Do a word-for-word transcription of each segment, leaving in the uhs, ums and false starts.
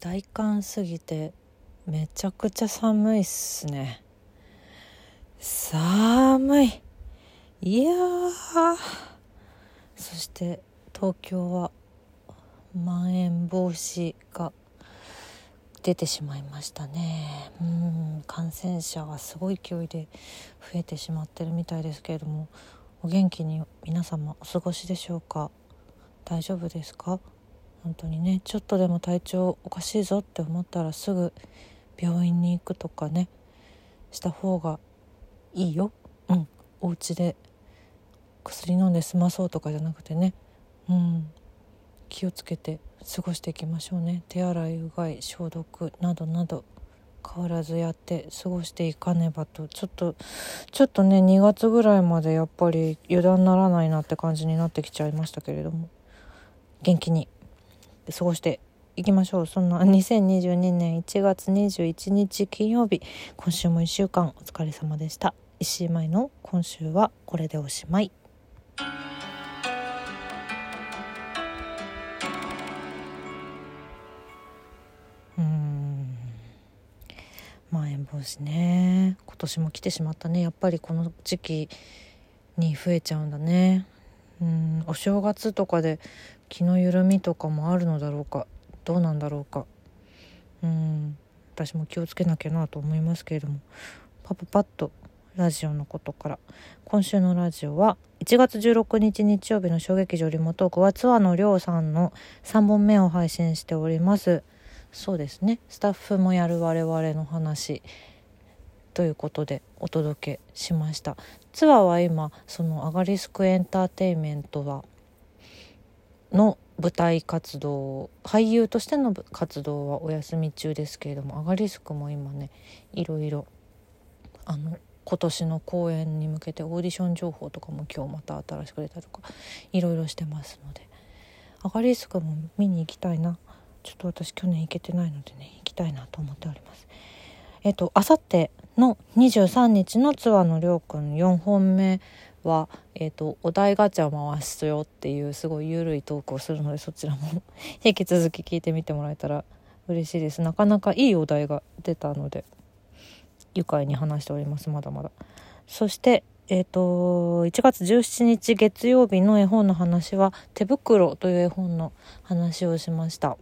大寒すぎてめちゃくちゃ寒いっすね。寒い。いやー、そして東京はまん延防止が出てしまいましたね。うーん、感染者がすごい勢いで増えてしまってるみたいですけれども、お元気に皆様お過ごしでしょうか。大丈夫ですか。本当にね、ちょっとでも体調おかしいぞって思ったらすぐ病院に行くとかね、した方がいいよ。うん、お家で薬飲んで済まそうとかじゃなくてね、うん、気をつけて過ごしていきましょうね。手洗い、うがい、消毒などなど変わらずやって過ごしていかねばと、ちょっとちょっとねにがつぐらいまでやっぱり油断ならないなって感じになってきちゃいましたけれども、元気に過ごしていきましょう。そんなにせんにじゅうにねんいちがつにじゅういちにち金曜日、今週もいっしゅうかんお疲れ様でした。石井舞の今週はこれでおしまい。うーん、まん延防止ね、今年も来てしまったね。やっぱりこの時期に増えちゃうんだね。うん、お正月とかで気の緩みとかもあるのだろうか、どうなんだろうか。うん、私も気をつけなきゃなと思いますけれども、パパパッとラジオのことから。今週のラジオはいちがつじゅうろくにち日曜日の小劇場リモトークはツアーのりょうさんのさんぼんめを配信しております。そうですね、スタッフもやる我々の話ということでお届けしました。ツアーは今そのアガリスクエンターテインメントはの舞台活動、俳優としての活動はお休み中ですけれども、アガリスクも今ね、いろいろあの今年の公演に向けてオーディション情報とかも今日また新しく出たとかいろいろしてますので、アガリスクも見に行きたいな。ちょっと私去年行けてないのでね、行きたいなと思っております。えっとあさってのにじゅうさんにちのツアーのりょうくんよんほんめは、えっとお題ガチャ回すよっていうすごい緩いトークをするので、そちらも引き続き聞いてみてもらえたら嬉しいです。なかなかいいお題が出たので愉快に話しております。まだまだ。そして、えー、といちがつじゅうしちにち月曜日の絵本の話は手袋という絵本の話をしました。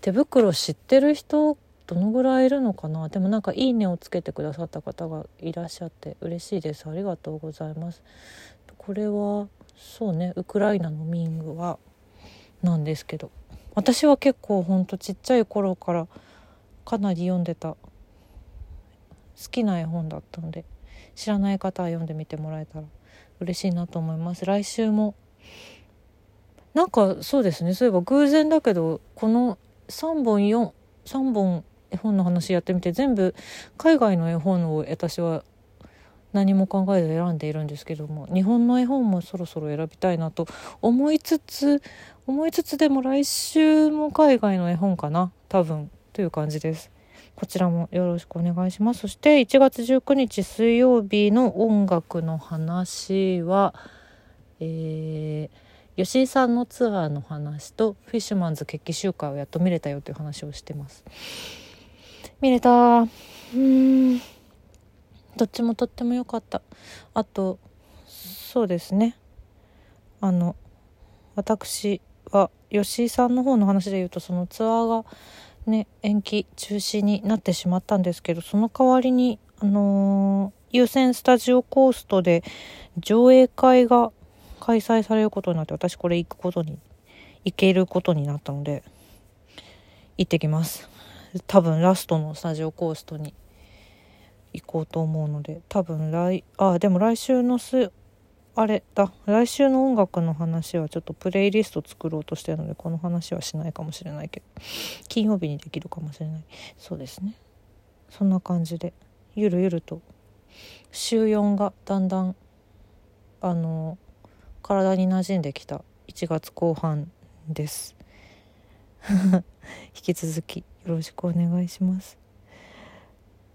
手袋知ってる人どのぐらいいるのかな。でもなんかいいねをつけてくださった方がいらっしゃって嬉しいです。ありがとうございます。これはそうね、ウクライナの民具はなんですけど、私は結構ほんとちっちゃい頃からかなり読んでた好きな絵本だったので、知らない方は読んでみてもらえたら嬉しいなと思います。来週もなんかそうですね、そういえば偶然だけどこのさんぼん絵本の話やってみて、全部海外の絵本を私は何も考えず選んでいるんですけども、日本の絵本もそろそろ選びたいなと思いつつ思いつつでも来週も海外の絵本かな多分という感じです。こちらもよろしくお願いします。そしていちがつじゅうくにち水曜日の音楽の話は、えー、吉井さんのツアーの話とフィッシュマンズ決起集会をやっと見れたよという話をしてます。見れた。うーん、どっちもとっても良かった。あとそうですね、あの私は吉井さんの方の話で言うと、そのツアーがね、延期中止になってしまったんですけど、その代わりに、あのー、有線スタジオコーストで上映会が開催されることになって、私これ行くことに行けることになったので行ってきます。多分ラストのスタジオコーストに行こうと思うので、多分来あでも来週のすあれだ来週の音楽の話はちょっとプレイリスト作ろうとしてるので、この話はしないかもしれないけど金曜日にできるかもしれない。そうですね、そんな感じでゆるゆると週よんがだんだんあの体に馴染んできたいちがつこう半です。引き続きよろしくお願いします。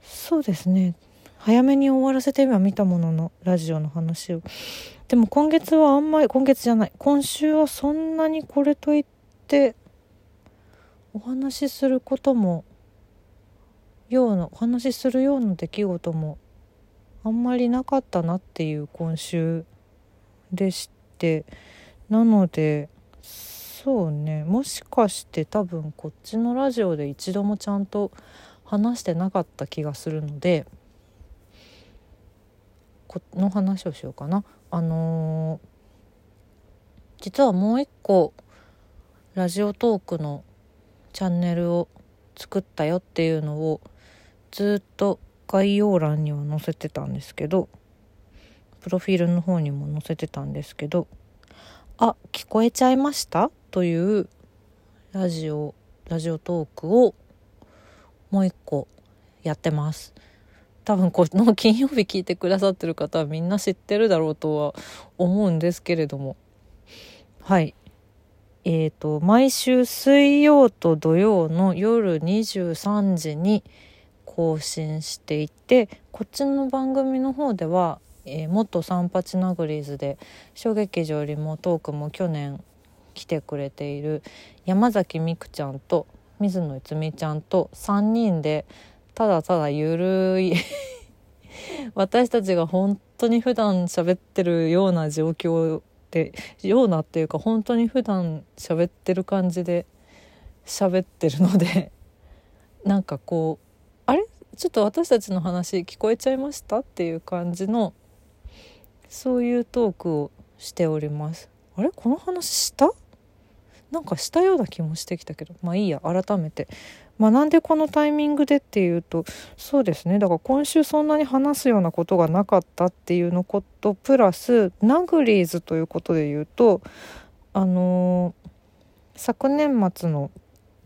そうですね、早めに終わらせては見たもののラジオの話を、でも今月はあんまり今月じゃない今週はそんなにこれといってお話しすることもようなお話しするような出来事もあんまりなかったなっていう今週でして、なのでそうね、もしかして多分こっちのラジオで一度もちゃんと話してなかった気がするのでこの話をしようかな。あのー、実はもう一個ラジオトークのチャンネルを作ったよっていうのをずっと概要欄には載せてたんですけど、プロフィールの方にも載せてたんですけど、あ、聞こえちゃいましたというラジオラジオトークをもう一個やってます。多分この金曜日聞いてくださってる方はみんな知ってるだろうとは思うんですけれども、はいえーと、毎週水曜と土曜の夜にじゅうさんじに更新していて、こっちの番組の方では、えー、元三八ナグリーズで小劇場リモートークも去年来てくれている山崎美久ちゃんと水野いつみちゃんとさんにんでただただゆるい私たちが本当に普段喋ってるような状況でようなっていうか本当に普段喋ってる感じで喋ってるのでなんかこうあれちょっと私たちの話聞こえちゃいましたっていう感じのそういうトークをしております。あれこの話したなんかしたような気もしてきたけど、まあいいや、改めて、まあ、なんでこのタイミングでっていうと、そうですね、だから今週そんなに話すようなことがなかったっていうのことプラスナグリーズということで言うと、あのー、昨年末の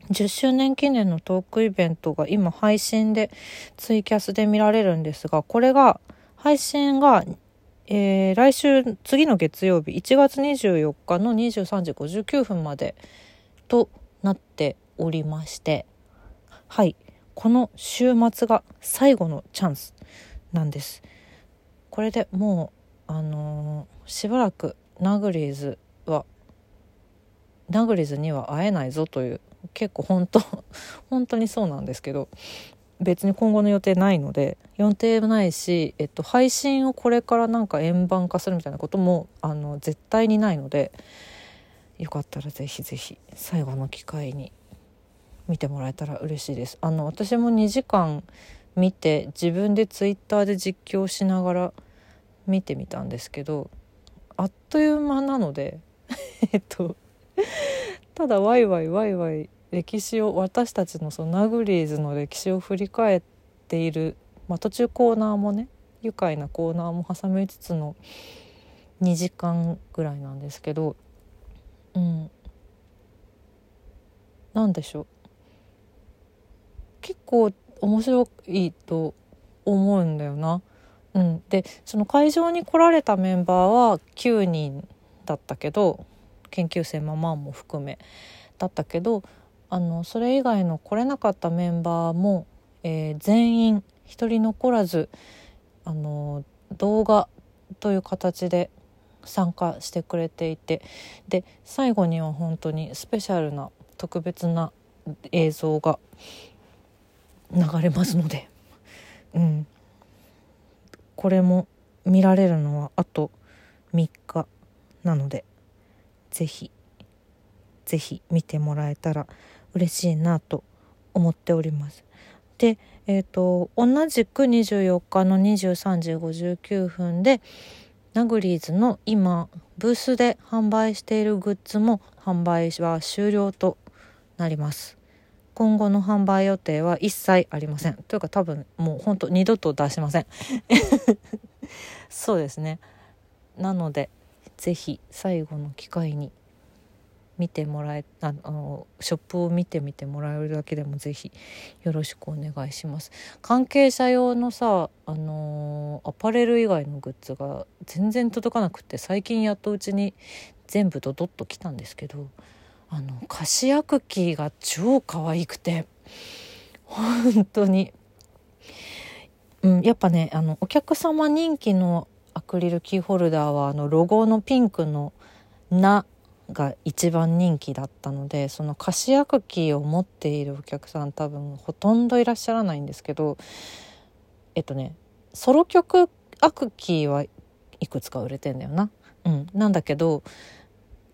じゅっしゅうねん記念のトークイベントが今配信でツイキャスで見られるんですが、これが配信がえー、来週次の月曜日いちがつにじゅうよっかのにじゅうさんじごじゅうきゅうふんまでとなっておりまして、はいこの週末が最後のチャンスなんです。これでもうあのー、しばらくナグリーズはナグリーズには会えないぞという、結構本当本当にそうなんですけど、別に今後の予定ないので予定もないし、えっと、配信をこれからなんか円盤化するみたいなこともあの絶対にないので、よかったらぜひぜひ最後の機会に見てもらえたら嬉しいです。あの私もにじかん見て自分でツイッターで実況しながら見てみたんですけど、あっという間なのでえっとただワイワイワイワイ歴史を私たちのそのナグリーズの歴史を振り返っている、まあ、途中コーナーもね愉快なコーナーも挟みつつのにじかんぐらいなんですけど、うん、なんでしょう、結構面白いと思うんだよな、うん、でその会場に来られたメンバーはきゅうにんだったけど、研究生ママも含めだったけど、あのそれ以外の来れなかったメンバーも、えー、全員一人残らずあの動画という形で参加してくれていて、で最後には本当にスペシャルな特別な映像が流れますので、うん、これも見られるのはあとみっかなので、ぜひぜひ見てもらえたら嬉しいなと思っております。で、えーと、同じくにじゅうよっかのにじゅうさんじごじゅうきゅうふんでナグリーズの今ブースで販売しているグッズも販売は終了となります。今後の販売予定は一切ありません。というか多分もう本当二度と出しません。そうですね。なのでぜひ最後の機会に見てもらえあのショップを見てみてもらえるだけでもぜひよろしくお願いします。関係者用のさ、あのー、アパレル以外のグッズが全然届かなくて、最近やっとうちに全部ドドッと来たんですけど、あの菓子屋クッキーが超可愛くて本当に、うん、やっぱねあのお客様人気のアクリルキーホルダーはあのロゴのピンクのなが一番人気だったので、その菓子屋クッキーを持っているお客さん多分ほとんどいらっしゃらないんですけど、えっとねソロ曲アクッキーはいくつか売れてんだよな、うん、なんだけど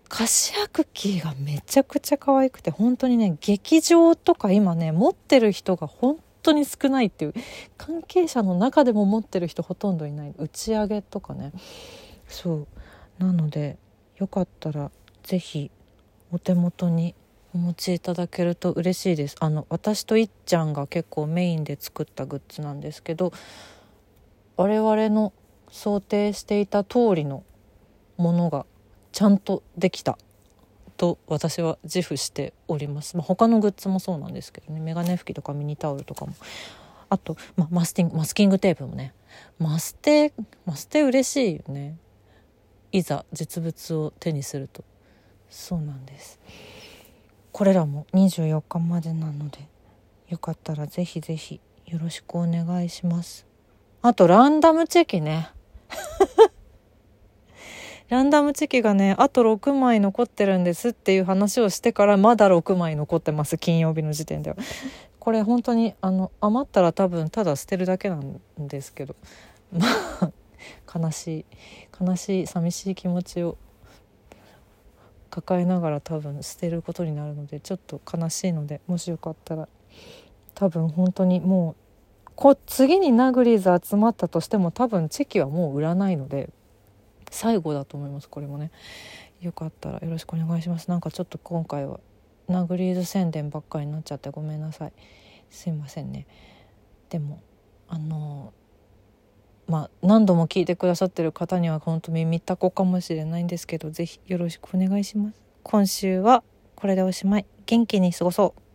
菓子屋クッキーがめちゃくちゃ可愛くて、本当にね劇場とか今ね持ってる人が本当に少ないっていう、関係者の中でも持ってる人ほとんどいない、打ち上げとかね、そうなのでよかったらぜひお手元にお持ちいただけると嬉しいです。あの私といっちゃんが結構メインで作ったグッズなんですけど、我々の想定していた通りのものがちゃんとできたと私は自負しております、まあ、他のグッズもそうなんですけどね、メガネ拭きとかミニタオルとかも、あと、まあ、マスティング、マスキングテープもね、マステマステ嬉しいよね、いざ実物を手にすると。そうなんです、これらもにじゅうよっかまでなので、よかったらぜひぜひよろしくお願いします。あとランダムチェキねランダムチェキがねあとろくまい残ってるんですっていう話をしてから、まだろくまい残ってます、金曜日の時点ではこれ本当にあの余ったら多分ただ捨てるだけなんですけど、まあ悲しい悲しい寂しい気持ちを抱えながら多分捨てることになるので、ちょっと悲しいので、もしよかったら、多分本当にもうこ次にナグリーズ集まったとしても多分チェキはもう売らないので最後だと思います。これもねよかったらよろしくお願いします。なんかちょっと今回はナグリーズ宣伝ばっかりになっちゃってごめんなさい、すいませんね。でもあのまあ、何度も聞いてくださってる方には本当耳たこかもしれないんですけど、ぜひよろしくお願いします。今週はこれでおしまい。元気に過ごそう。